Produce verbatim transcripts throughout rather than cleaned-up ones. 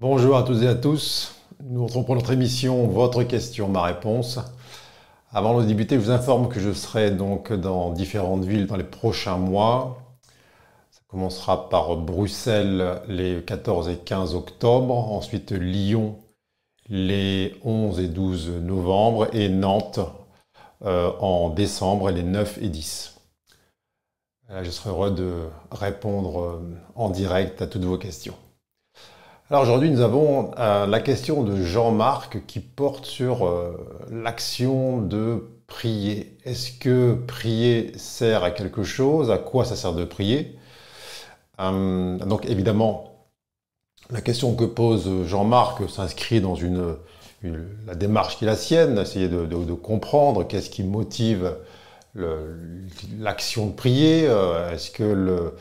Bonjour à toutes et à tous, nous retrouvons pour notre émission Votre question, ma réponse. Avant de débuter, je vous informe que je serai donc dans différentes villes dans les prochains mois. Ça commencera par Bruxelles les quatorze et quinze octobre, ensuite Lyon les onze et douze novembre et Nantes euh, en décembre les neuf et dix. Là, je serai heureux de répondre en direct à toutes vos questions. Alors aujourd'hui, nous avons euh, la question de Jean-Marc qui porte sur euh, l'action de prier. Est-ce que prier sert à quelque chose? À quoi ça sert de prier? euh, Donc évidemment, la question que pose Jean-Marc s'inscrit dans une, une, la démarche qui est la sienne, essayer de, de, de comprendre qu'est-ce qui motive l'action de prier. euh, Est-ce que le...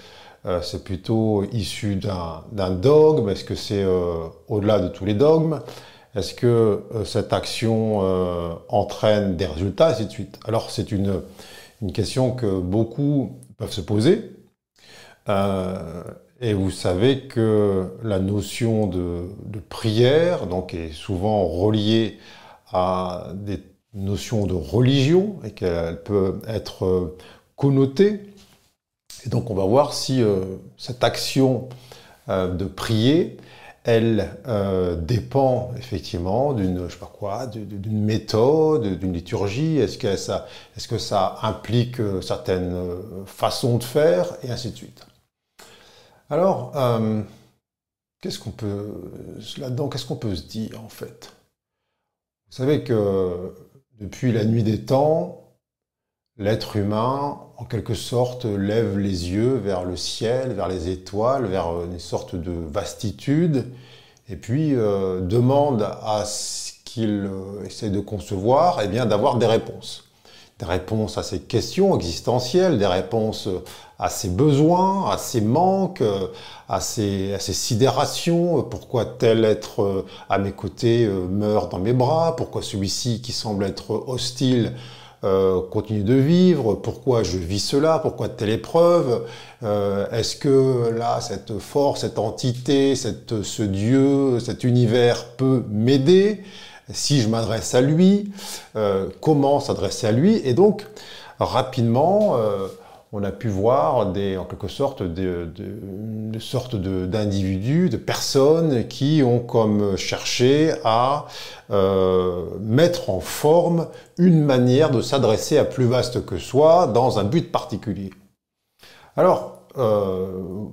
Euh, c'est plutôt issu d'un dogme? Est-ce que c'est euh, au-delà de tous les dogmes? Est-ce que euh, cette action euh, entraîne des résultats, ainsi de suite? Alors, c'est une, une question que beaucoup peuvent se poser. Euh, et vous savez que la notion de, de prière donc, est souvent reliée à des notions de religion et qu'elle peut être connotée. Et donc on va voir si euh, cette action euh, de prier, elle euh, dépend effectivement d'une, je sais pas quoi, d'une méthode, d'une liturgie. Est-ce que ça, est-ce que ça implique certaines façons de faire et ainsi de suite. Alors, euh, qu'est-ce qu'on peut là-dedans, qu'est-ce qu'on peut se dire en fait? Vous savez que depuis la nuit des temps, l'être humain, en quelque sorte, lève les yeux vers le ciel, vers les étoiles, vers une sorte de vastitude, et puis euh, demande à ce qu'il euh, essaie de concevoir, eh bien, d'avoir des réponses. Des réponses à ses questions existentielles, des réponses à ses besoins, à ses manques, à ses, à ses sidérations. Pourquoi tel être à mes côtés meurt dans mes bras? Pourquoi celui-ci qui semble être hostile Euh, continue de vivre? Pourquoi je vis cela? Pourquoi telle épreuve? euh, Est-ce que là, cette force, cette entité, cette, ce Dieu, cet univers peut m'aider? Si je m'adresse à lui, euh, comment s'adresser à lui? Et donc, rapidement, euh, on a pu voir des, en quelque sorte des, des, des sortes d'individus, de, de personnes qui ont comme cherché à euh, mettre en forme une manière de s'adresser à plus vaste que soi dans un but particulier. Alors, euh,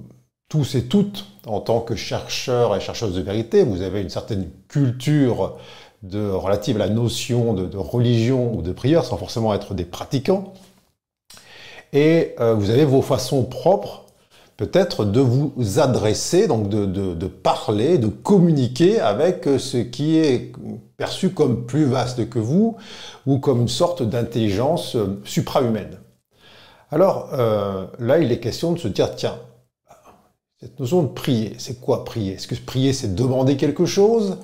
tous et toutes, en tant que chercheurs et chercheuses de vérité, vous avez une certaine culture de, relative à la notion de, de religion ou de prière, sans forcément être des pratiquants. Et euh, vous avez vos façons propres, peut-être, de vous adresser, donc de, de, de parler, de communiquer avec ce qui est perçu comme plus vaste que vous, ou comme une sorte d'intelligence euh, suprahumaine. Alors, euh, là, il est question de se dire, tiens, cette notion de prier, c'est quoi prier? Est-ce que prier, c'est demander quelque chose?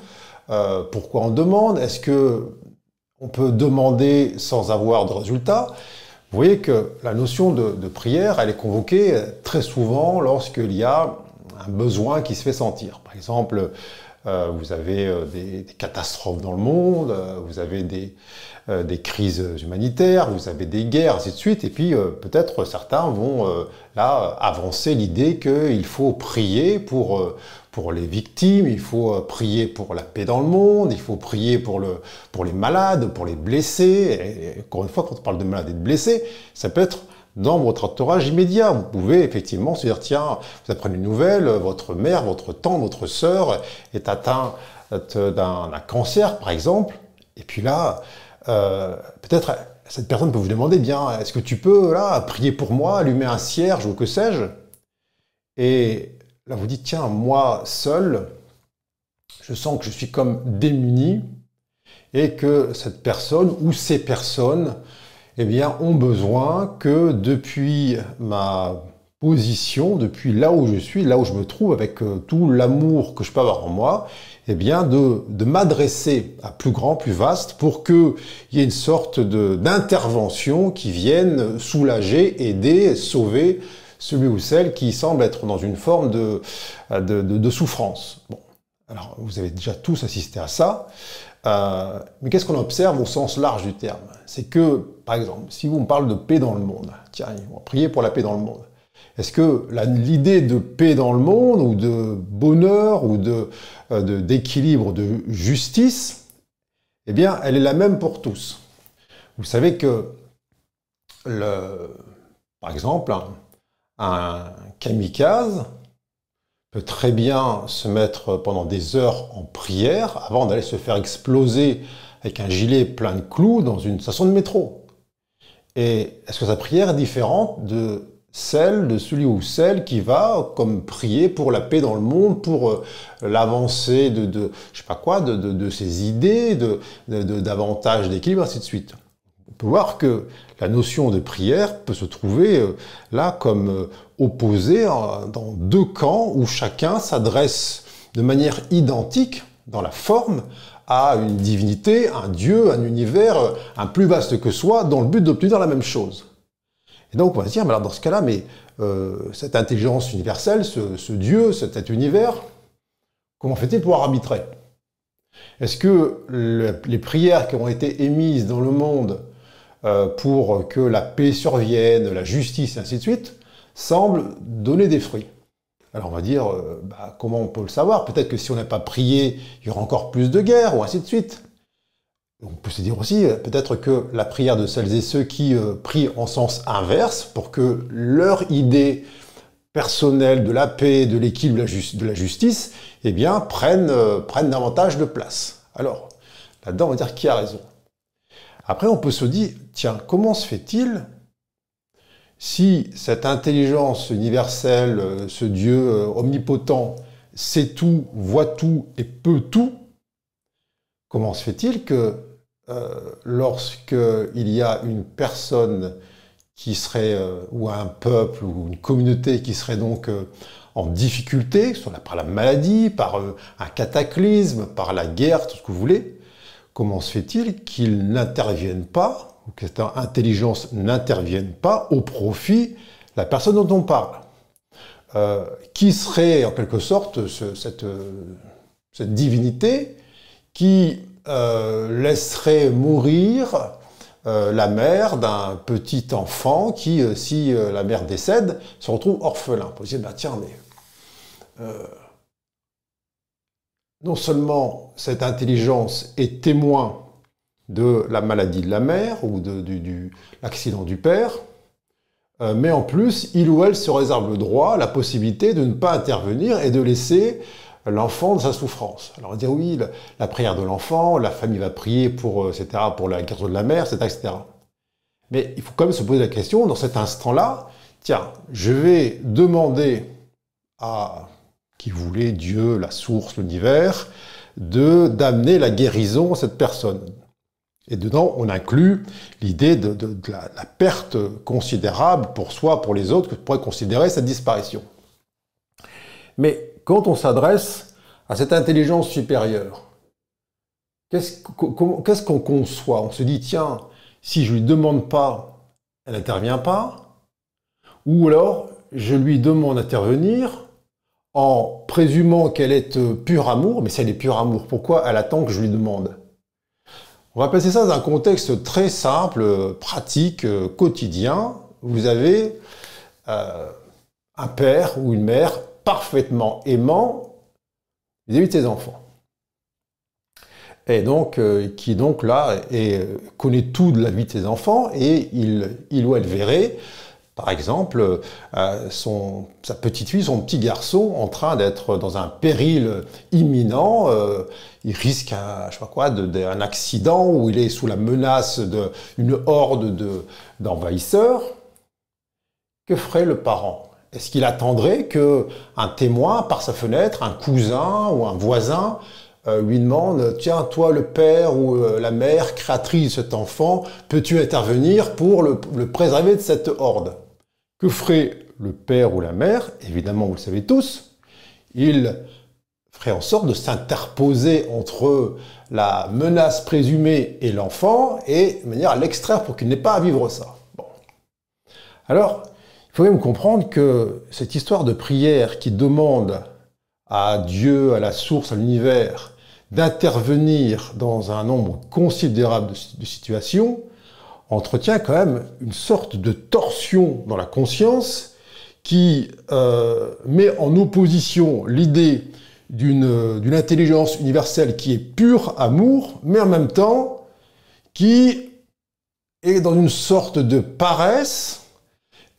euh, Pourquoi on demande? Est-ce que on peut demander sans avoir de résultat? Vous voyez que la notion de, de prière, elle est convoquée très souvent lorsqu'il y a un besoin qui se fait sentir. Par exemple, euh, vous avez des, des catastrophes dans le monde, vous avez des, euh, des crises humanitaires, vous avez des guerres, ainsi de suite. Et puis, euh, peut-être certains vont euh, là avancer l'idée qu'il faut prier pour... Euh, pour les victimes, il faut prier pour la paix dans le monde, il faut prier pour, le, pour les malades, pour les blessés. Et encore une fois, quand on parle de malades et de blessés, ça peut être dans votre entourage immédiat. Vous pouvez effectivement se dire, tiens, vous apprenez une nouvelle, votre mère, votre tante, votre sœur est atteinte d'un cancer, par exemple. Et puis là, euh, peut-être cette personne peut vous demander, bien, est-ce que tu peux là prier pour moi, allumer un cierge ou que sais-je? Et là, vous dites, tiens, moi seul, je sens que je suis comme démuni et que cette personne ou ces personnes, eh bien, ont besoin que depuis ma position, depuis là où je suis, là où je me trouve, avec tout l'amour que je peux avoir en moi, eh bien, de, de m'adresser à plus grand, plus vaste, pour qu'il y ait une sorte d'intervention qui vienne soulager, aider, sauver celui ou celle qui semble être dans une forme de, de, de, de souffrance. Bon. Alors, vous avez déjà tous assisté à ça, euh, mais qu'est-ce qu'on observe au sens large du terme? C'est que, par exemple, si on parle de paix dans le monde, tiens, on va prier pour la paix dans le monde. Est-ce que l'idée de paix dans le monde, ou de bonheur, ou de, euh, de, d'équilibre, de justice, eh bien, elle est la même pour tous? Vous savez que, le, par exemple, un, un kamikaze peut très bien se mettre pendant des heures en prière avant d'aller se faire exploser avec un gilet plein de clous dans une station de métro. Et est-ce que sa prière est différente de celle de celui ou celle qui va comme prier pour la paix dans le monde, pour l'avancée de, de je sais pas quoi, de, de, de ses idées, de, de, de davantage d'équilibre, ainsi de suite? On peut voir que la notion de prière peut se trouver là comme opposée dans deux camps où chacun s'adresse de manière identique, dans la forme, à une divinité, un dieu, un univers, un plus vaste que soi, dans le but d'obtenir la même chose. Et donc on va se dire, mais alors dans ce cas-là, mais euh, cette intelligence universelle, ce, ce dieu, cet univers, comment fait-il pour arbitrer? Est-ce que le, les prières qui ont été émises dans le monde euh, pour que la paix survienne, la justice, et ainsi de suite, semblent donner des fruits? Alors on va dire, euh, bah, comment on peut le savoir? Peut-être que si on n'a pas prié, il y aura encore plus de guerres, ou ainsi de suite. On peut se dire aussi, peut-être que la prière de celles et ceux qui euh, prient en sens inverse, pour que leur idée personnelle de la paix, de l'équilibre, de la justice, eh bien, prennent, euh, prennent davantage de place. Alors, là-dedans, on va dire qui a raison. Après, on peut se dire, tiens, comment se fait-il si cette intelligence universelle, euh, ce Dieu euh, omnipotent, sait tout, voit tout et peut tout? Comment se fait-il que euh, lorsqu'il y a une personne qui serait, euh, ou un peuple, ou une communauté qui serait donc euh, en difficulté, soit par la maladie, par euh, un cataclysme, par la guerre, tout ce que vous voulez, comment se fait-il qu'ils n'interviennent pas, ou que cette intelligence n'intervienne pas au profit de la personne dont on parle? euh, Qui serait en quelque sorte ce, cette, euh, cette divinité qui euh, laisserait mourir euh, la mère d'un petit enfant qui, euh, si euh, la mère décède, se retrouve orphelin? On peut se dire, bah, tiens, mais euh, non seulement cette intelligence est témoin de la maladie de la mère ou de, du, du, l'accident du père, euh, mais en plus, il ou elle se réserve le droit, la possibilité de ne pas intervenir et de laisser l'enfant de sa souffrance. Alors on va dire oui, la, la prière de l'enfant, la famille va prier pour, et cetera, pour la guérison de la mère, et cetera, et cetera. Mais il faut quand même se poser la question, dans cet instant-là, tiens, je vais demander à qui voulait, Dieu, la source, l'univers, de d'amener la guérison à cette personne. Et dedans, on inclut l'idée de, de, de, la, de la perte considérable pour soi, pour les autres, que pourrait considérer cette disparition. Mais quand on s'adresse à cette intelligence supérieure, qu'est-ce qu'on conçoit? On se dit, tiens, si je ne lui demande pas, elle n'intervient pas, ou alors je lui demande d'intervenir en présumant qu'elle est pure amour, mais si elle est pure amour, pourquoi elle attend que je lui demande? On va placer ça dans un contexte très simple, pratique, quotidien. Vous avez euh, un père ou une mère parfaitement aimant vis-à-vis de ses enfants. Et donc, euh, qui donc là est, connaît tout de la vie de ses enfants, et il, il ou elle verrait, par exemple, euh, son, sa petite fille, son petit garçon, en train d'être dans un péril imminent. Euh, il risque un, je sais pas quoi, de, de, un accident où il est sous la menace d'une horde de, d'envahisseurs. Que ferait le parent? Est-ce qu'il attendrait qu'un témoin, par sa fenêtre, un cousin ou un voisin, euh, lui demande « Tiens, toi, le père ou euh, la mère créatrice de cet enfant, peux-tu intervenir pour le, le préserver de cette horde ?» Que ferait le père ou la mère? Évidemment, vous le savez tous, il ferait en sorte de s'interposer entre la menace présumée et l'enfant, et de manière à l'extraire pour qu'il n'ait pas à vivre ça. Bon. Alors, il faut même comprendre que cette histoire de prière qui demande à Dieu, à la source, à l'univers, d'intervenir dans un nombre considérable de situations, entretient quand même une sorte de torsion dans la conscience qui euh, met en opposition l'idée d'une d'une intelligence universelle qui est pur amour, mais en même temps qui est dans une sorte de paresse,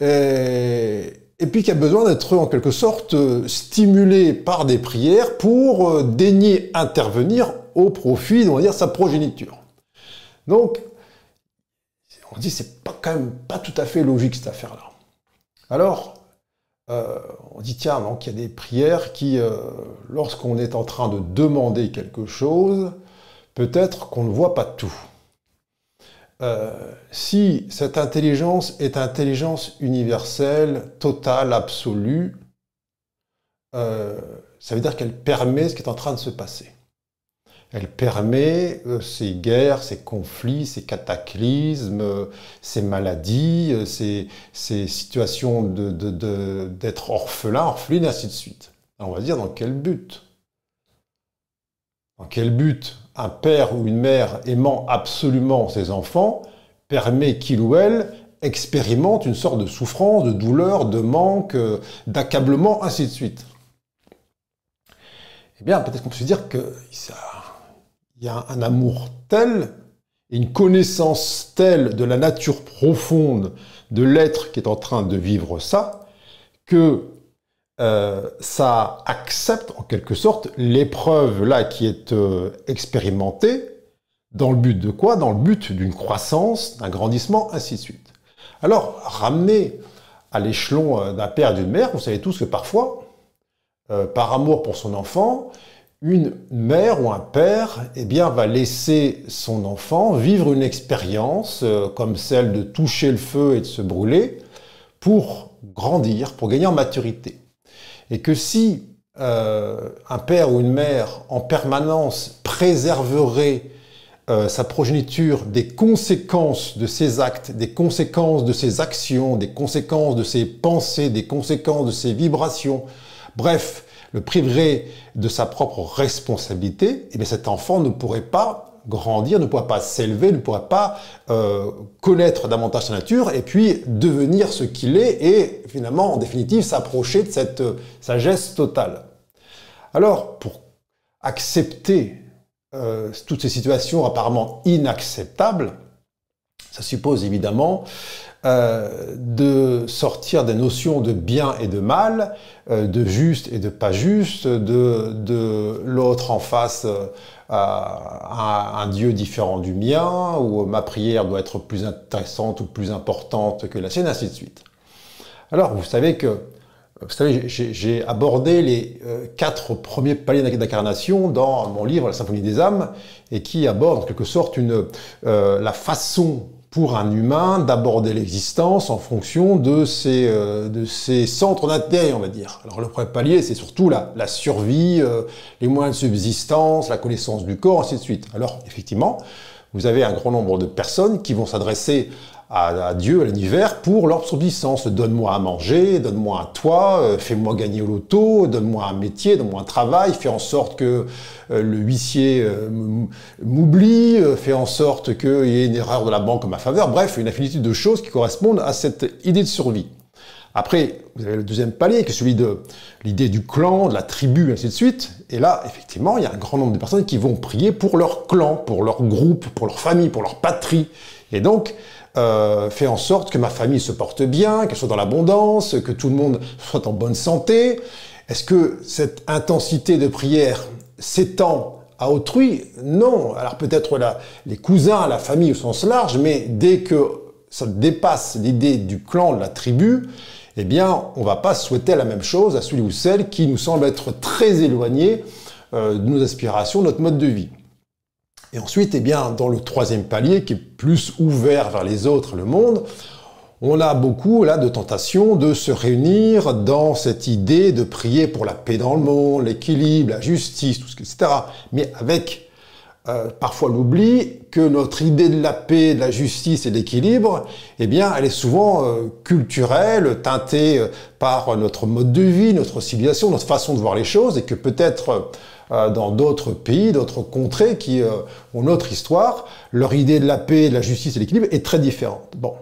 et, et puis qui a besoin d'être en quelque sorte stimulé par des prières pour daigner intervenir au profit, on va dire, sa progéniture. Donc, on se dit, c'est pas, quand même pas tout à fait logique cette affaire-là. Alors, euh, on dit, tiens, donc, il y a des prières qui, euh, lorsqu'on est en train de demander quelque chose, peut-être qu'on ne voit pas tout. Euh, si cette intelligence est intelligence universelle, totale, absolue, euh, ça veut dire qu'elle permet ce qui est en train de se passer. Elle permet euh, ces guerres, ces conflits, ces cataclysmes, euh, ces maladies, euh, ces, ces situations de, de, de, d'être orphelin, orpheline, ainsi de suite. Alors on va dire dans quel but ? Dans quel but ? Un père ou une mère aimant absolument ses enfants permet qu'il ou elle expérimente une sorte de souffrance, de douleur, de manque, euh, d'accablement, ainsi de suite. Eh bien, peut-être qu'on peut se dire que ça, il y a un amour tel, une connaissance telle de la nature profonde de l'être qui est en train de vivre ça, que Euh, ça accepte en quelque sorte l'épreuve là qui est euh, expérimentée, dans le but de quoi ? Dans le but d'une croissance, d'un grandissement, ainsi de suite. Alors, ramener à l'échelon d'un père et d'une mère, vous savez tous que parfois, euh, par amour pour son enfant, une mère ou un père, eh bien, va laisser son enfant vivre une expérience euh, comme celle de toucher le feu et de se brûler pour grandir, pour gagner en maturité. Et que si euh, un père ou une mère en permanence préserverait euh, sa progéniture des conséquences de ses actes, des conséquences de ses actions, des conséquences de ses pensées, des conséquences de ses vibrations, bref, le priverait de sa propre responsabilité, et bien cet enfant ne pourrait pas grandir, ne pourrait pas s'élever, ne pourrait pas euh, connaître davantage sa nature et puis devenir ce qu'il est et finalement, en définitive, s'approcher de cette euh, sagesse totale. Alors, pour accepter euh, toutes ces situations apparemment inacceptables, ça suppose évidemment euh, de sortir des notions de bien et de mal, euh, de juste et de pas juste, de, de l'autre en face euh, à un, un Dieu différent du mien, ou ma prière doit être plus intéressante ou plus importante que la sienne, ainsi de suite. Alors, vous savez que vous savez, j'ai, j'ai abordé les euh, quatre premiers paliers d'incarnation dans mon livre « La Symphonie des âmes » et qui aborde en quelque sorte une, euh, la façon pour un humain d'aborder l'existence en fonction de ses, euh, de ses centres d'intérêt, on va dire. Alors le premier palier, c'est surtout la, la survie, euh, les moyens de subsistance, la connaissance du corps, ainsi de suite. Alors effectivement, vous avez un grand nombre de personnes qui vont s'adresser à Dieu, à l'univers, pour leur subsistance. Donne-moi à manger, donne-moi un toit, euh, fais-moi gagner au loto, donne-moi un métier, donne-moi un travail, fais en sorte que euh, le huissier euh, m'oublie, euh, fais en sorte qu'il y ait une erreur de la banque en ma faveur. Bref, une infinitude de choses qui correspondent à cette idée de survie. Après, vous avez le deuxième palier, qui est celui de l'idée du clan, de la tribu, ainsi de suite. Et là, effectivement, il y a un grand nombre de personnes qui vont prier pour leur clan, pour leur groupe, pour leur famille, pour leur patrie. Et donc, Euh, fais en sorte que ma famille se porte bien, qu'elle soit dans l'abondance, que tout le monde soit en bonne santé. Est-ce que cette intensité de prière s'étend à autrui ? Non. Alors peut-être la, les cousins, la famille au sens large, mais dès que ça dépasse l'idée du clan, de la tribu, eh bien, on ne va pas souhaiter la même chose à celui ou celle qui nous semble être très éloigné euh, de nos aspirations, de notre mode de vie. Et ensuite, eh bien, dans le troisième palier, qui est plus ouvert vers les autres, le monde, on a beaucoup là de tentations de se réunir dans cette idée de prier pour la paix dans le monde, l'équilibre, la justice, tout ce, et cetera. Mais avec euh, parfois l'oubli, que notre idée de la paix, de la justice et de l'équilibre, eh bien, elle est souvent euh, culturelle, teintée euh, par notre mode de vie, notre civilisation, notre façon de voir les choses, et que peut-être euh, dans d'autres pays, d'autres contrées qui euh, ont notre histoire, leur idée de la paix, de la justice et de l'équilibre est très différente. Bon.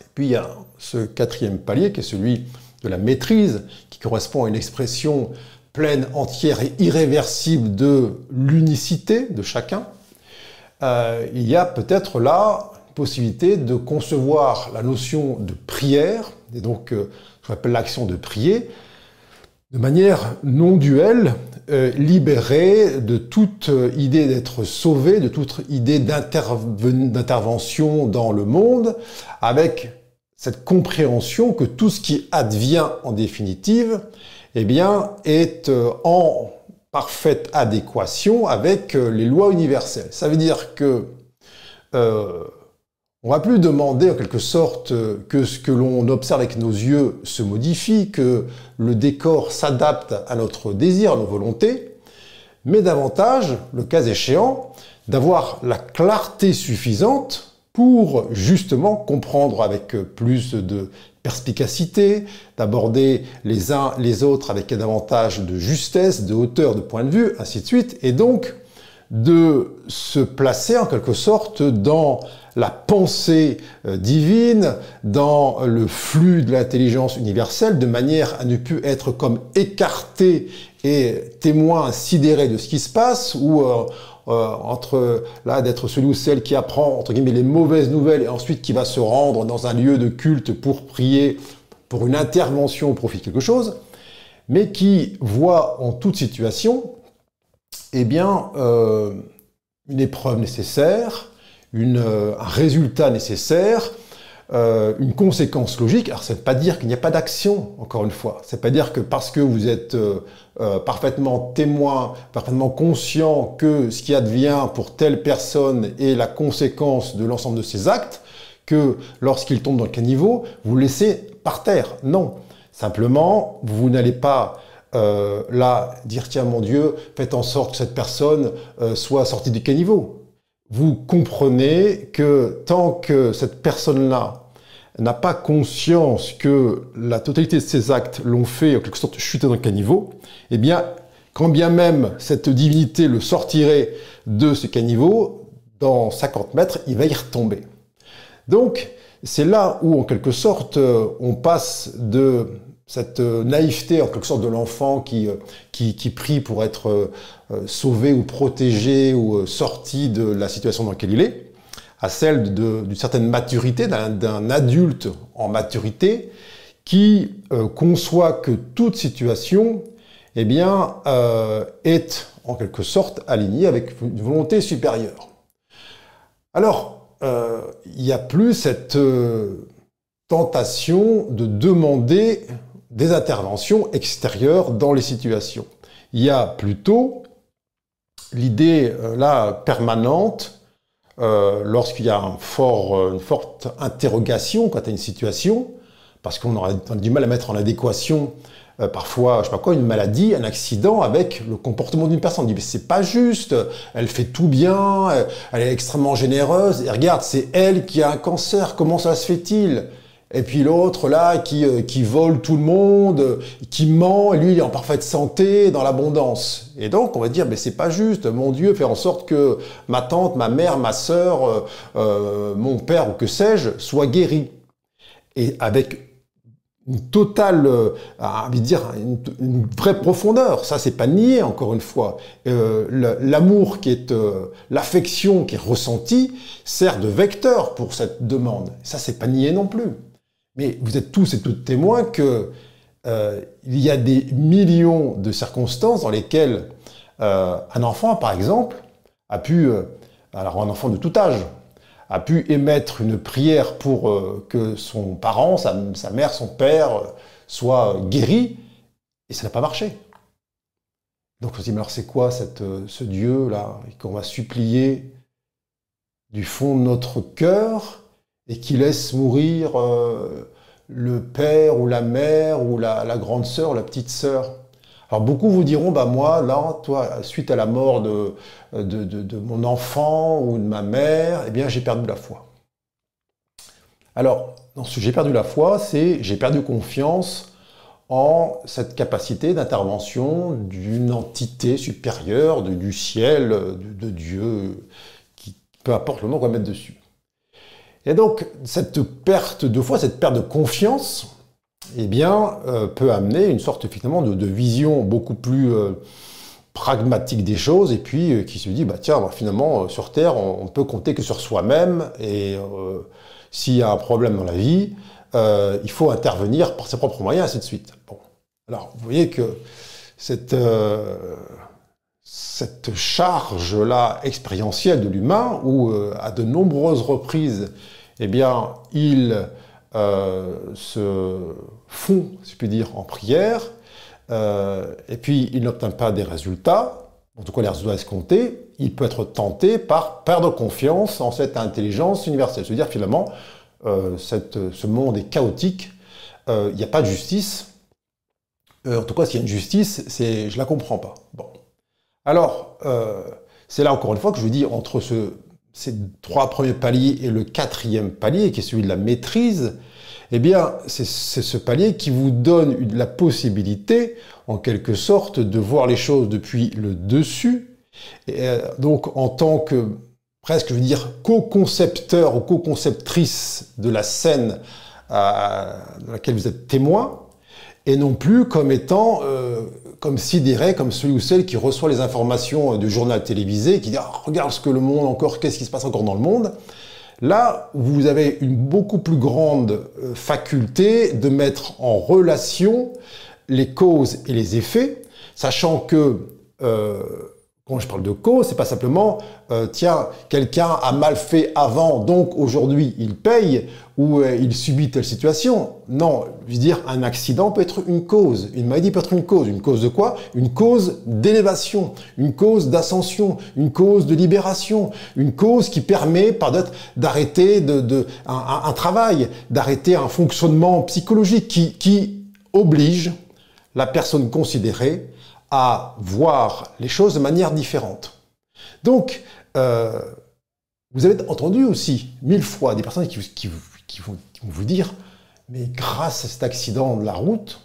Et puis il y a ce quatrième palier qui est celui de la maîtrise, qui correspond à une expression pleine, entière et irréversible de l'unicité de chacun. Euh, il y a peut-être là une possibilité de concevoir la notion de prière, et donc euh, ce qu'on appelle l'action de prier, de manière non duelle, euh, libérée de toute idée d'être sauvé, de toute idée d'intervention dans le monde, avec cette compréhension que tout ce qui advient en définitive, eh bien, est en parfaite adéquation avec les lois universelles. Ça veut dire que euh, on va plus demander en quelque sorte que ce que l'on observe avec nos yeux se modifie, que le décor s'adapte à notre désir, à nos volontés, mais davantage, le cas échéant, d'avoir la clarté suffisante pour justement comprendre avec plus de perspicacité, d'aborder les uns les autres avec davantage de justesse, de hauteur, de point de vue, ainsi de suite, et donc de se placer en quelque sorte dans la pensée divine, dans le flux de l'intelligence universelle, de manière à ne plus être comme écarté et témoin sidéré de ce qui se passe, ou euh, Euh, entre là d'être celui ou celle qui apprend entre guillemets les mauvaises nouvelles et ensuite qui va se rendre dans un lieu de culte pour prier, pour une intervention au profit de quelque chose, mais qui voit en toute situation, eh bien, euh, une épreuve nécessaire, une, euh, un résultat nécessaire, euh, une conséquence logique. Alors ça ne veut pas dire qu'il n'y a pas d'action, encore une fois. Ça ne veut pas dire que parce que vous êtes euh, Euh, parfaitement témoin, parfaitement conscient que ce qui advient pour telle personne est la conséquence de l'ensemble de ses actes, que lorsqu'il tombe dans le caniveau, vous le laissez par terre. Non. Simplement, vous n'allez pas euh, là dire « Tiens, mon Dieu, faites en sorte que cette personne euh, soit sortie du caniveau ». Vous comprenez que tant que cette personne-là n'a pas conscience que la totalité de ses actes l'ont fait en quelque sorte chuter dans le caniveau, eh bien, quand bien même cette divinité le sortirait de ce caniveau, dans cinquante mètres, il va y retomber. Donc, c'est là où, en quelque sorte, on passe de cette naïveté, en quelque sorte, de l'enfant qui, qui, qui prie pour être sauvé ou protégé ou sorti de la situation dans laquelle il est, à celle d'une certaine maturité, d'un adulte en maturité, qui euh, conçoit que toute situation eh bien, euh, est en quelque sorte alignée avec une volonté supérieure. Alors, il euh, n'y a plus cette euh, tentation de demander des interventions extérieures dans les situations. Il y a plutôt l'idée euh, là permanente. Euh, lorsqu'il y a un fort, une forte interrogation quant à une situation, parce qu'on a du mal à mettre en adéquation euh, parfois, je sais pas quoi, une maladie, un accident avec le comportement d'une personne. On dit mais c'est pas juste, elle fait tout bien, elle est extrêmement généreuse, et regarde, c'est elle qui a un cancer, comment ça se fait-il? Et puis l'autre là qui, euh, qui vole tout le monde, qui ment, et lui il est en parfaite santé, dans l'abondance. Et donc on va dire mais c'est pas juste, mon Dieu, faire en sorte que ma tante, ma mère, ma sœur, euh, mon père ou que sais-je, soient guéris. Et avec une totale, euh, à dire une, une vraie profondeur. Ça c'est pas nié encore une fois. Euh, L'amour qui est, euh, l'affection qui est ressentie sert de vecteur pour cette demande. Ça c'est pas nié non plus. Mais vous êtes tous et toutes témoins que euh, il y a des millions de circonstances dans lesquelles euh, un enfant, par exemple, a pu, euh, alors un enfant de tout âge, a pu émettre une prière pour euh, que son parent, sa, sa mère, son père, euh, soit guéri, et ça n'a pas marché. Donc on se dit, mais alors c'est quoi cette, ce Dieu-là qu'on va supplier du fond de notre cœur ? Et qui laisse mourir euh, le père ou la mère ou la, la grande sœur, la petite sœur. Alors beaucoup vous diront, bah moi, là, toi, suite à la mort de, de, de, de mon enfant ou de ma mère, eh bien j'ai perdu la foi. Alors, dans ce j'ai perdu la foi, c'est j'ai perdu confiance en cette capacité d'intervention d'une entité supérieure, de, du ciel, de, de Dieu, qui, peu importe le nom qu'on va mettre dessus. Et donc, cette perte de foi, cette perte de confiance, eh bien, euh, peut amener une sorte finalement de, de vision beaucoup plus euh, pragmatique des choses, et puis euh, qui se dit, bah tiens, bah, finalement, euh, sur Terre, on ne peut compter que sur soi-même, et euh, s'il y a un problème dans la vie, euh, il faut intervenir par ses propres moyens, ainsi de suite. Bon. Alors, vous voyez que cette, euh, cette charge-là expérientielle de l'humain, où euh, à de nombreuses reprises, eh bien, il... Euh, se fond, si je puis dire, en prière, euh, et puis il n'obtient pas des résultats, en tout cas les résultats escomptés, il peut être tenté par perdre confiance en cette intelligence universelle. C'est-à-dire finalement, euh, cette, ce monde est chaotique, il euh, n'y a pas de justice, euh, en tout cas s'il y a une justice, c'est, je ne la comprends pas. Bon. Alors, euh, c'est là encore une fois que je vous dis, entre ce... ces trois premiers paliers et le quatrième palier, qui est celui de la maîtrise, eh bien, c'est, c'est ce palier qui vous donne une, la possibilité, en quelque sorte, de voir les choses depuis le dessus. Et donc, en tant que, presque, je veux dire, co-concepteur ou co-conceptrice de la scène à, dans laquelle vous êtes témoin, et non plus comme étant, euh, comme sidéré, comme celui ou celle qui reçoit les informations du journal télévisé, qui dit ah, « regarde ce que le monde encore, qu'est-ce qui se passe encore dans le monde ?» Là, vous avez une beaucoup plus grande faculté de mettre en relation les causes et les effets, sachant que, euh, quand je parle de cause, c'est pas simplement euh, « tiens, quelqu'un a mal fait avant, donc aujourd'hui il paye » où il subit telle situation. Non, je veux dire, un accident peut être une cause, une maladie peut être une cause. Une cause de quoi ? Une cause d'élévation, une cause d'ascension, une cause de libération, une cause qui permet par d'autres d'arrêter de, de, un, un, un travail, d'arrêter un fonctionnement psychologique qui, qui oblige la personne considérée à voir les choses de manière différente. Donc, euh, vous avez entendu aussi mille fois des personnes qui, qui vous qui vont vous dire « mais grâce à cet accident de la route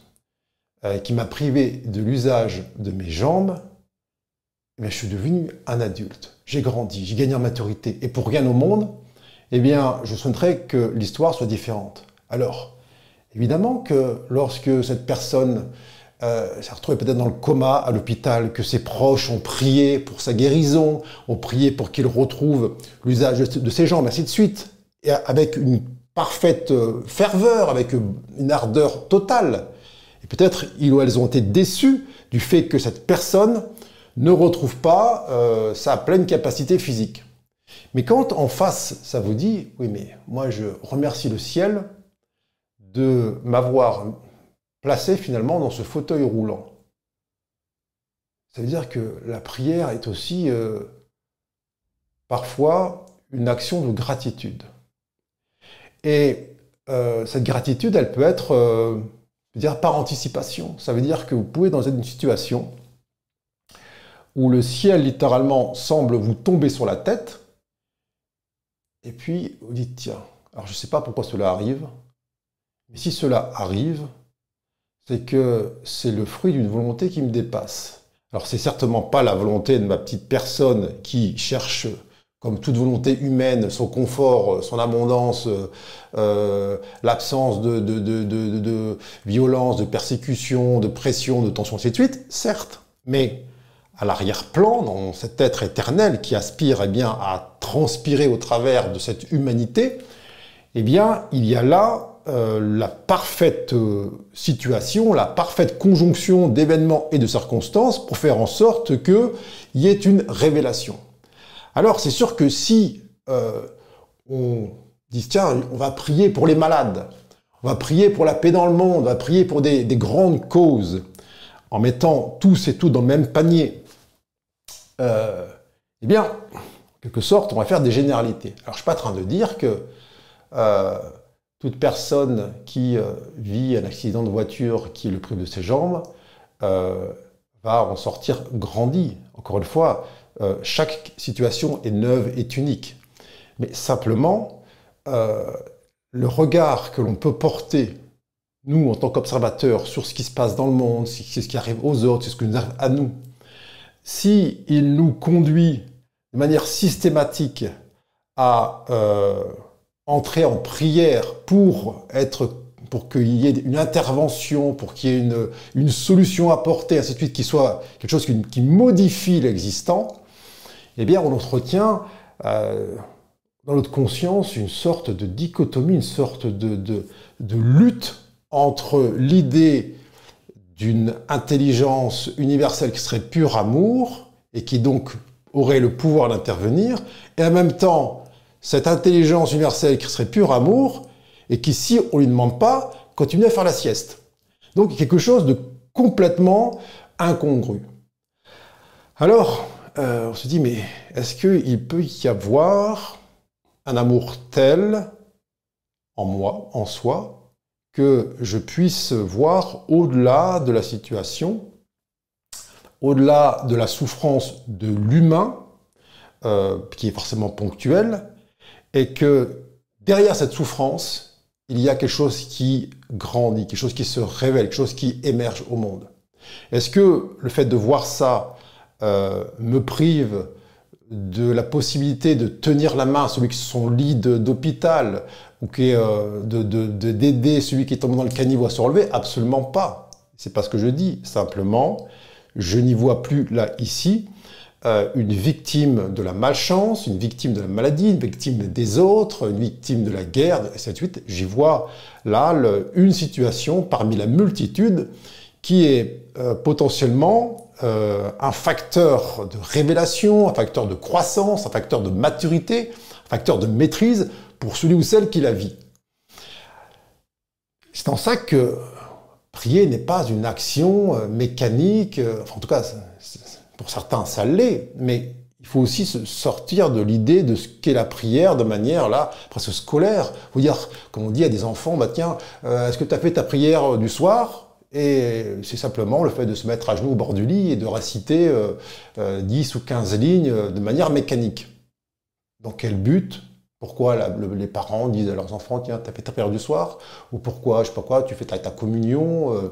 euh, qui m'a privé de l'usage de mes jambes, eh je suis devenu un adulte, j'ai grandi, j'ai gagné en maturité et pour rien au monde, eh bien, je souhaiterais que l'histoire soit différente. » Alors, évidemment que lorsque cette personne euh, s'est retrouvée peut-être dans le coma à l'hôpital, que ses proches ont prié pour sa guérison, ont prié pour qu'il retrouve l'usage de ses jambes, ainsi de suite, et avec une parfaite ferveur, avec une ardeur totale. Et peut-être ils ou elles ont été déçus du fait que cette personne ne retrouve pas euh, sa pleine capacité physique. Mais quand en face, ça vous dit, oui mais moi je remercie le ciel de m'avoir placé finalement dans ce fauteuil roulant. Ça veut dire que la prière est aussi euh, parfois une action de gratitude. Et euh, cette gratitude, elle peut être euh, je veux dire, par anticipation. Ça veut dire que vous pouvez dans une situation où le ciel, littéralement, semble vous tomber sur la tête, et puis vous dites, tiens, alors je ne sais pas pourquoi cela arrive, mais si cela arrive, c'est que c'est le fruit d'une volonté qui me dépasse. Alors c'est certainement pas la volonté de ma petite personne qui cherche... comme toute volonté humaine, son confort, son abondance, euh, l'absence de, de, de, de, de violence, de persécution, de pression, de tension, ainsi de suite, certes, mais à l'arrière-plan, dans cet être éternel qui aspire eh bien, à transpirer au travers de cette humanité, eh bien, il y a là euh, la parfaite situation, la parfaite conjonction d'événements et de circonstances pour faire en sorte qu'il y ait une révélation. Alors, c'est sûr que si euh, on dit, tiens, on va prier pour les malades, on va prier pour la paix dans le monde, on va prier pour des, des grandes causes, en mettant tous et tout dans le même panier, euh, eh bien, en quelque sorte, on va faire des généralités. Alors, je ne suis pas en train de dire que euh, toute personne qui euh, vit un accident de voiture qui le prive de ses jambes, euh, va en sortir grandi. Encore une fois, euh, chaque situation est neuve, est unique. Mais simplement, euh, le regard que l'on peut porter, nous, en tant qu'observateurs, sur ce qui se passe dans le monde, c'est ce qui arrive aux autres, c'est ce qui nous arrive à nous, si il nous conduit de manière systématique à euh, entrer en prière pour être, pour qu'il y ait une intervention, pour qu'il y ait une, une solution apportée, ainsi de suite, qui soit quelque chose qui, qui modifie l'existant, eh bien, on entretient euh, dans notre conscience une sorte de dichotomie, une sorte de, de, de lutte entre l'idée d'une intelligence universelle qui serait pur amour et qui donc aurait le pouvoir d'intervenir, et en même temps, cette intelligence universelle qui serait pur amour et qui, si on ne lui demande pas, continue à faire la sieste. Donc, quelque chose de complètement incongru. Alors, euh, on se dit, mais est-ce qu'il peut y avoir un amour tel en moi, en soi, que je puisse voir au-delà de la situation, au-delà de la souffrance de l'humain, euh, qui est forcément ponctuelle, et que derrière cette souffrance, il y a quelque chose qui grandit, quelque chose qui se révèle, quelque chose qui émerge au monde. Est-ce que le fait de voir ça euh, me prive de la possibilité de tenir la main à celui qui est sur son lit d'hôpital, ou qui est, euh, de, de, de, d'aider celui qui est tombé dans le caniveau à se relever? Absolument pas. C'est pas ce que je dis. Simplement, je n'y vois plus là, ici, Euh, une victime de la malchance, une victime de la maladie, une victime des autres, une victime de la guerre, et ainsi de suite. J'y vois là le, une situation parmi la multitude qui est euh, potentiellement euh, un facteur de révélation, un facteur de croissance, un facteur de maturité, un facteur de maîtrise pour celui ou celle qui la vit. C'est en ça que prier n'est pas une action euh, mécanique, euh, enfin, en tout cas, c'est, c'est, pour certains, ça l'est, mais il faut aussi se sortir de l'idée de ce qu'est la prière de manière, là, presque scolaire. Il faut dire, comme on dit à des enfants, bah, « Tiens, euh, est-ce que tu as fait ta prière du soir ?» Et c'est simplement le fait de se mettre à genoux au bord du lit et de réciter euh, euh, dix ou quinze lignes euh, de manière mécanique. Dans quel but ? Pourquoi la, le, les parents disent à leurs enfants « Tiens, tu as fait ta prière du soir ?» Ou « Pourquoi, je sais pas quoi, tu fais ta, ta communion euh, ?»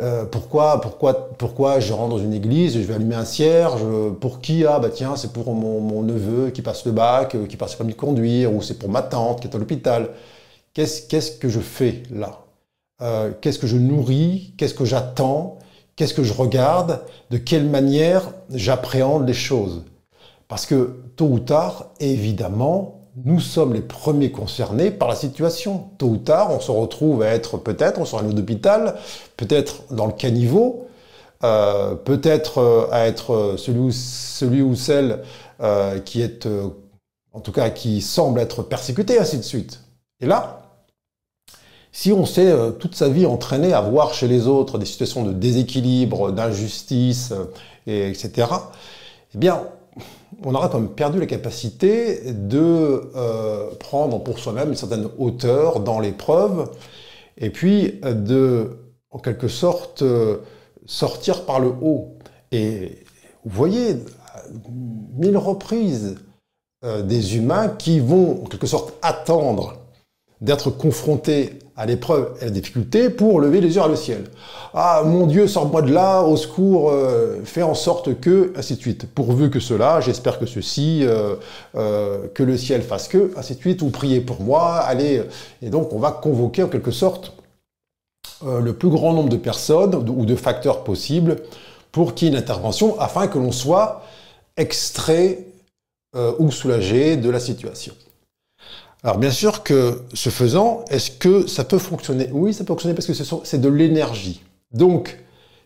Euh, pourquoi, pourquoi, pourquoi je rentre dans une église, je vais allumer un cierge, pour qui? Ah bah tiens, c'est pour mon, mon neveu qui passe le bac, qui passe le permis de conduire, ou c'est pour ma tante qui est à l'hôpital. Qu'est-ce, qu'est-ce que je fais là? euh, Qu'est-ce que je nourris? Qu'est-ce que j'attends? Qu'est-ce que je regarde? De quelle manière j'appréhende les choses? Parce que tôt ou tard, évidemment, nous sommes les premiers concernés par la situation. Tôt ou tard, on se retrouve à être peut-être sur un lit d'hôpital, peut-être dans le caniveau, euh, peut-être à être celui ou, celui ou celle euh, qui est, euh, en tout cas, qui semble être persécuté, ainsi de suite. Et là, si on s'est euh, toute sa vie entraîné à voir chez les autres des situations de déséquilibre, d'injustice, et, etc., eh bien, on aura quand même perdu la capacité de euh, prendre pour soi-même une certaine hauteur dans l'épreuve et puis de, en quelque sorte, euh, sortir par le haut. Et vous voyez, mille reprises, euh, des humains qui vont, en quelque sorte, attendre d'être confrontés à l'épreuve et à la difficulté pour lever les yeux vers le ciel. « Ah, mon Dieu, sors-moi de là, au secours, euh, fais en sorte que... » ainsi de suite. « Pourvu que cela, j'espère que ceci, euh, euh, que le ciel fasse que... » ainsi de suite. « Ou priez pour moi, allez... » Et donc, on va convoquer, en quelque sorte, euh, le plus grand nombre de personnes ou de facteurs possibles pour qu'il y ait une intervention afin que l'on soit extrait euh, ou soulagé de la situation. Alors bien sûr que, ce faisant, est-ce que ça peut fonctionner? Oui, ça peut fonctionner parce que c'est de l'énergie. Donc,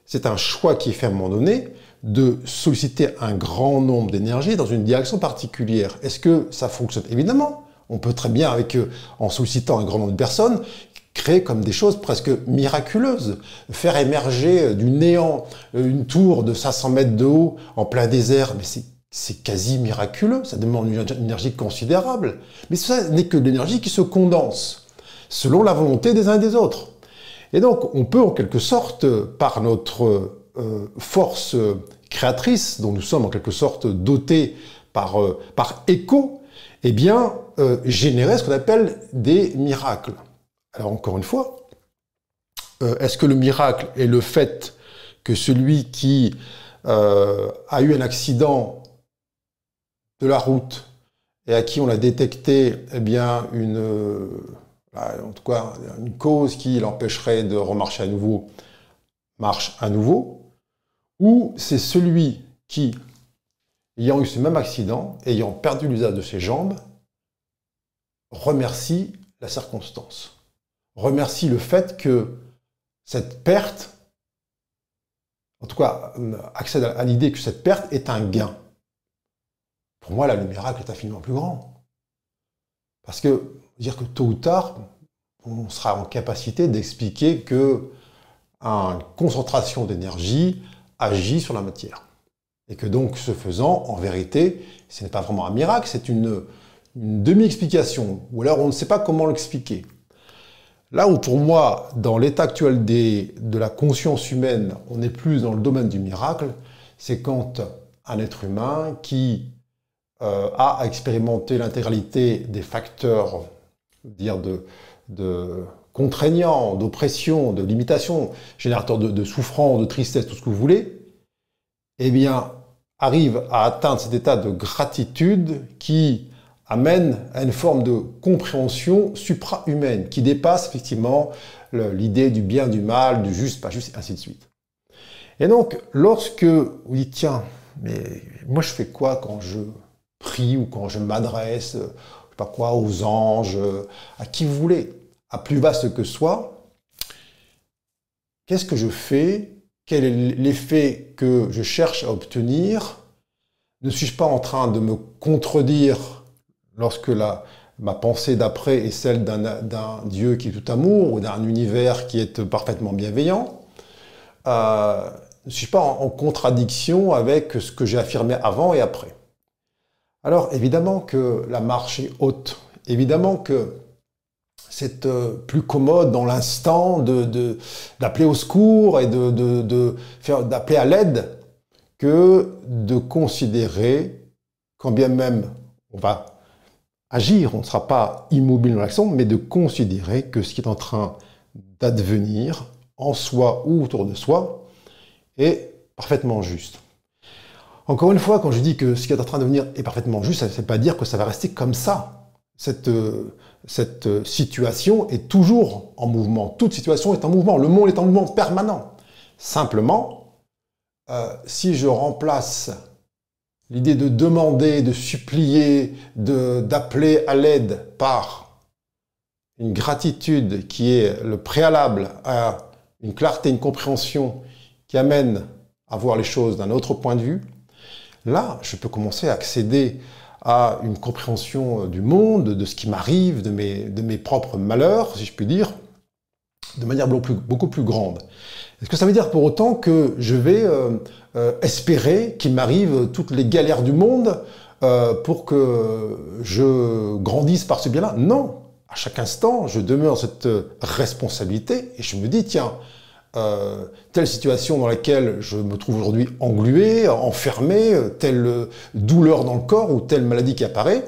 c'est un choix qui est fait à un moment donné de solliciter un grand nombre d'énergie dans une direction particulière. Est-ce que ça fonctionne? Évidemment, on peut très bien, avec en sollicitant un grand nombre de personnes, créer comme des choses presque miraculeuses, faire émerger du néant une tour de cinq cents mètres de haut en plein désert, mais c'est C'est quasi miraculeux, ça demande une énergie considérable. Mais ça n'est que de l'énergie qui se condense, selon la volonté des uns et des autres. Et donc, on peut en quelque sorte, par notre euh, force créatrice dont nous sommes en quelque sorte dotés par, euh, par écho, eh bien, euh, générait ce qu'on appelle des miracles. Alors encore une fois, euh, est-ce que le miracle est le fait que celui qui euh, a eu un accident de la route et à qui on a détecté eh bien, une, euh, en tout cas, une cause qui l'empêcherait de remarcher à nouveau, marche à nouveau, ou c'est celui qui, ayant eu ce même accident, ayant perdu l'usage de ses jambes, remercie la circonstance, remercie le fait que cette perte, en tout cas accède à l'idée que cette perte est un gain. Pour moi, là, le miracle est infiniment plus grand. Parce que, dire que tôt ou tard, on sera en capacité d'expliquer que une concentration d'énergie agit sur la matière. Et que donc, ce faisant, en vérité, ce n'est pas vraiment un miracle, c'est une, une demi-explication. Ou alors, on ne sait pas comment l'expliquer. Là où, pour moi, dans l'état actuel des, de la conscience humaine, on est plus dans le domaine du miracle, c'est quand un être humain qui a expérimenté l'intégralité des facteurs dire de, de contraignants, d'oppression, de limitation, générateurs de, de souffrance, de tristesse, tout ce que vous voulez, eh bien, arrive à atteindre cet état de gratitude qui amène à une forme de compréhension suprahumaine, qui dépasse effectivement l'idée du bien, du mal, du juste, pas juste, et ainsi de suite. Et donc, lorsque vous dites, tiens, mais moi je fais quoi quand je prie ou quand je m'adresse, je sais pas quoi, aux anges, à qui vous voulez, à plus vaste que soit, qu'est-ce que je fais? Quel est l'effet que je cherche à obtenir? Ne suis-je pas en train de me contredire lorsque la, ma pensée d'après est celle d'un, d'un Dieu qui est tout amour ou d'un univers qui est parfaitement bienveillant? euh, Ne suis-je pas en, en contradiction avec ce que j'ai affirmé avant et après? Alors, évidemment que la marche est haute, évidemment que c'est euh, plus commode dans l'instant de, de, d'appeler au secours et de, de, de faire, d'appeler à l'aide que de considérer, quand bien même on va agir, on ne sera pas immobile dans l'action, mais de considérer que ce qui est en train d'advenir en soi ou autour de soi est parfaitement juste. Encore une fois, quand je dis que ce qui est en train de venir est parfaitement juste, ça ne veut pas dire que ça va rester comme ça. Cette, cette situation est toujours en mouvement. Toute situation est en mouvement. Le monde est en mouvement permanent. Simplement, euh, si je remplace l'idée de demander, de supplier, de, d'appeler à l'aide par une gratitude qui est le préalable à une clarté, une compréhension qui amène à voir les choses d'un autre point de vue, là, je peux commencer à accéder à une compréhension du monde, de ce qui m'arrive, de mes, de mes propres malheurs, si je puis dire, de manière beaucoup plus grande. Est-ce que ça veut dire pour autant que je vais euh, euh, espérer qu'il m'arrive toutes les galères du monde euh, pour que je grandisse par ce biais-là? Non. À chaque instant, je demeure cette responsabilité et je me dis, tiens, Euh, telle situation dans laquelle je me trouve aujourd'hui englué, enfermé, telle douleur dans le corps ou telle maladie qui apparaît,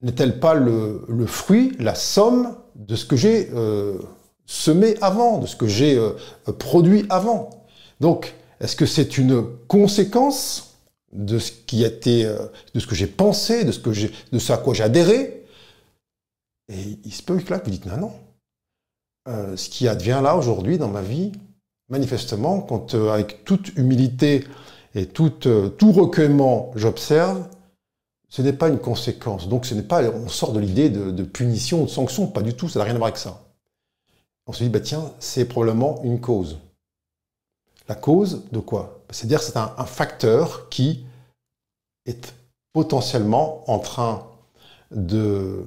n'est-elle pas le, le fruit, la somme de ce que j'ai euh, semé avant, de ce que j'ai euh, produit avant? Donc, est-ce que c'est une conséquence de ce qui a été, euh, de ce que j'ai pensé, de ce que j'ai, de ce à quoi j'ai adhéré? Et il se peut que là, vous dites non, non. Euh, ce qui advient là aujourd'hui dans ma vie, manifestement, quand euh, avec toute humilité et tout, euh, tout recueillement j'observe, ce n'est pas une conséquence. Donc ce n'est pas, on sort de l'idée de, de punition ou de sanction, pas du tout, ça n'a rien à voir avec ça. On se dit, bah, tiens, c'est probablement une cause. La cause de quoi? C'est-à-dire c'est un, un facteur qui est potentiellement en train de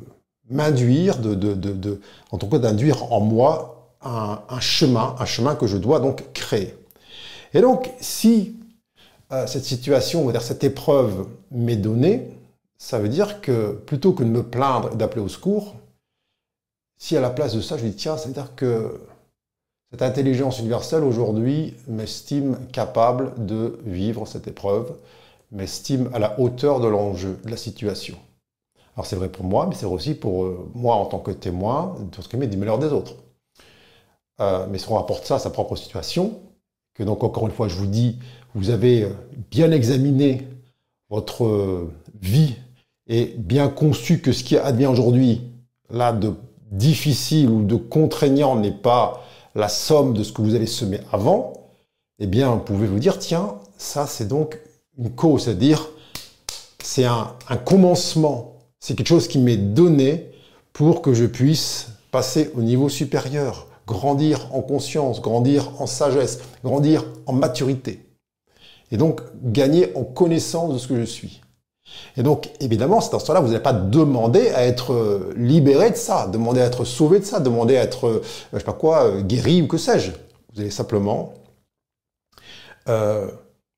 m'induire, de, de, de, de, en tout cas d'induire en moi un, un chemin, un chemin que je dois donc créer. Et donc, si euh, cette situation, on va dire cette épreuve m'est donnée, ça veut dire que plutôt que de me plaindre et d'appeler au secours, si à la place de ça, je dis tiens, ça veut dire que Cette intelligence universelle aujourd'hui m'estime capable de vivre cette épreuve, m'estime à la hauteur de l'enjeu, de la situation. Alors c'est vrai pour moi, mais c'est vrai aussi pour moi en tant que témoin, tout ce qui m'est du malheur des autres. Euh, mais si on rapporte ça à sa propre situation, que donc encore une fois je vous dis, vous avez bien examiné votre vie et bien conçu que ce qui advient aujourd'hui, là de difficile ou de contraignant n'est pas la somme de ce que vous avez semé avant, eh bien vous pouvez vous dire, tiens, ça c'est donc une cause, c'est-à-dire c'est un, un commencement, c'est quelque chose qui m'est donné pour que je puisse passer au niveau supérieur, grandir en conscience, grandir en sagesse, grandir en maturité. Et donc gagner en connaissance de ce que je suis. Et donc évidemment, c'est dans ce temps-là, vous n'allez pas demander à être libéré de ça, demander à être sauvé de ça, demander à être, je sais pas quoi, guéri ou que sais-je. Vous allez simplement euh,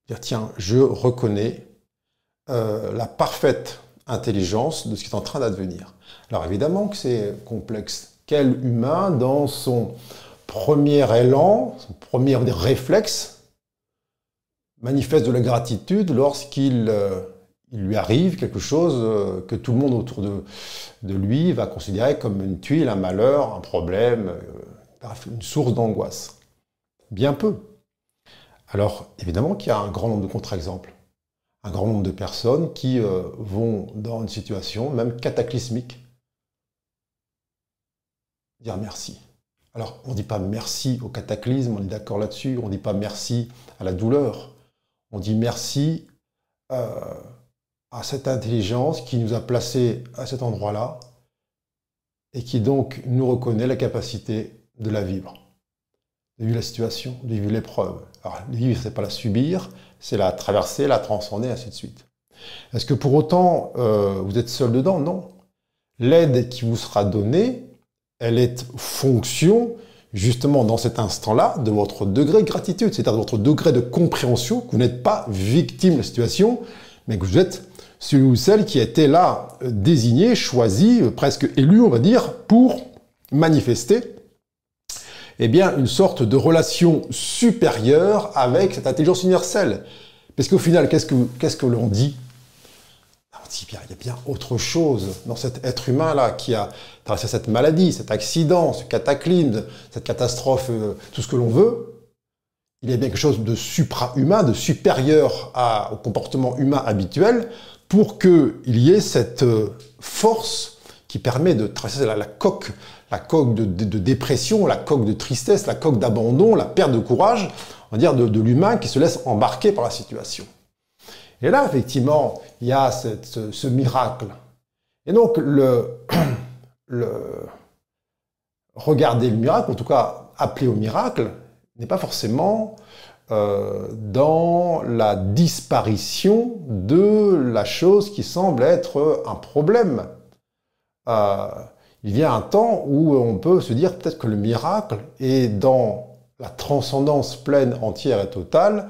dire, tiens, je reconnais euh, la parfaite intelligence de ce qui est en train d'advenir. Alors évidemment que c'est complexe. Quel humain, dans son premier élan, son premier réflexe, manifeste de la gratitude lorsqu'il euh, il lui arrive quelque chose euh, que tout le monde autour de, de lui va considérer comme une tuile, un malheur, un problème, euh, une source d'angoisse? Bien peu. Alors évidemment qu'il y a un grand nombre de contre-exemples, un grand nombre de personnes qui euh, vont dans une situation même cataclysmique, dire merci. Alors, on ne dit pas merci au cataclysme, on est d'accord là-dessus, on ne dit pas merci à la douleur, on dit merci euh, à cette intelligence qui nous a placés à cet endroit-là et qui donc nous reconnaît la capacité de la vivre, de vivre la situation, de vivre l'épreuve. Alors, vivre, c'est pas la subir, c'est la traverser, la transcender, ainsi de suite. Est-ce que pour autant, euh, vous êtes seul dedans? Non. L'aide qui vous sera donnée, elle est fonction, justement, dans cet instant-là, de votre degré de gratitude, c'est-à-dire de votre degré de compréhension que vous n'êtes pas victime de la situation, mais que vous êtes celui ou celle qui a été là, désigné, choisi, presque élu, on va dire, pour manifester eh bien, une sorte de relation supérieure avec cette intelligence universelle. Parce qu'au final, qu'est-ce que, qu'est-ce que l'on dit ? Il y a bien autre chose dans cet être humain-là qui a traversé cette maladie, cet accident, ce cataclysme, cette catastrophe, euh, tout ce que l'on veut. Il y a bien quelque chose de supra-humain, de supérieur à, au comportement humain habituel pour qu'il y ait cette euh, force qui permet de traverser la, la coque, la coque de, de, de dépression, la coque de tristesse, la coque d'abandon, la perte de courage, on va dire de, de l'humain qui se laisse embarquer par la situation. Et là, effectivement, il y a cette, ce, ce miracle. Et donc, le, le regarder le miracle, en tout cas, appeler au miracle, n'est pas forcément euh, dans la disparition de la chose qui semble être un problème. Euh, il y a un temps où on peut se dire peut-être que le miracle est dans la transcendance pleine, entière et totale,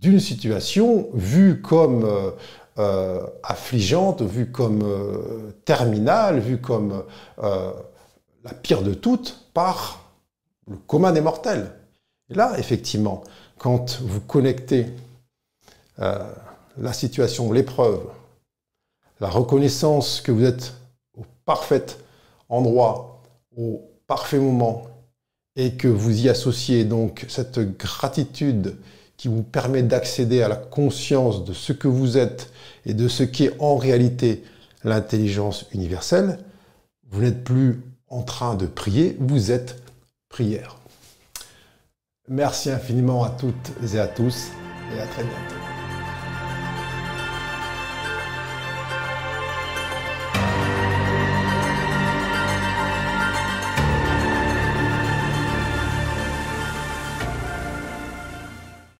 d'une situation vue comme euh, euh, affligeante, vue comme euh, terminale, vue comme euh, la pire de toutes par le commun des mortels. Et là, effectivement, quand vous connectez euh, la situation, l'épreuve, la reconnaissance que vous êtes au parfait endroit, au parfait moment, et que vous y associez donc cette gratitude qui vous permet d'accéder à la conscience de ce que vous êtes et de ce qu'est en réalité l'intelligence universelle, vous n'êtes plus en train de prier, vous êtes prière. Merci infiniment à toutes et à tous et à très bientôt.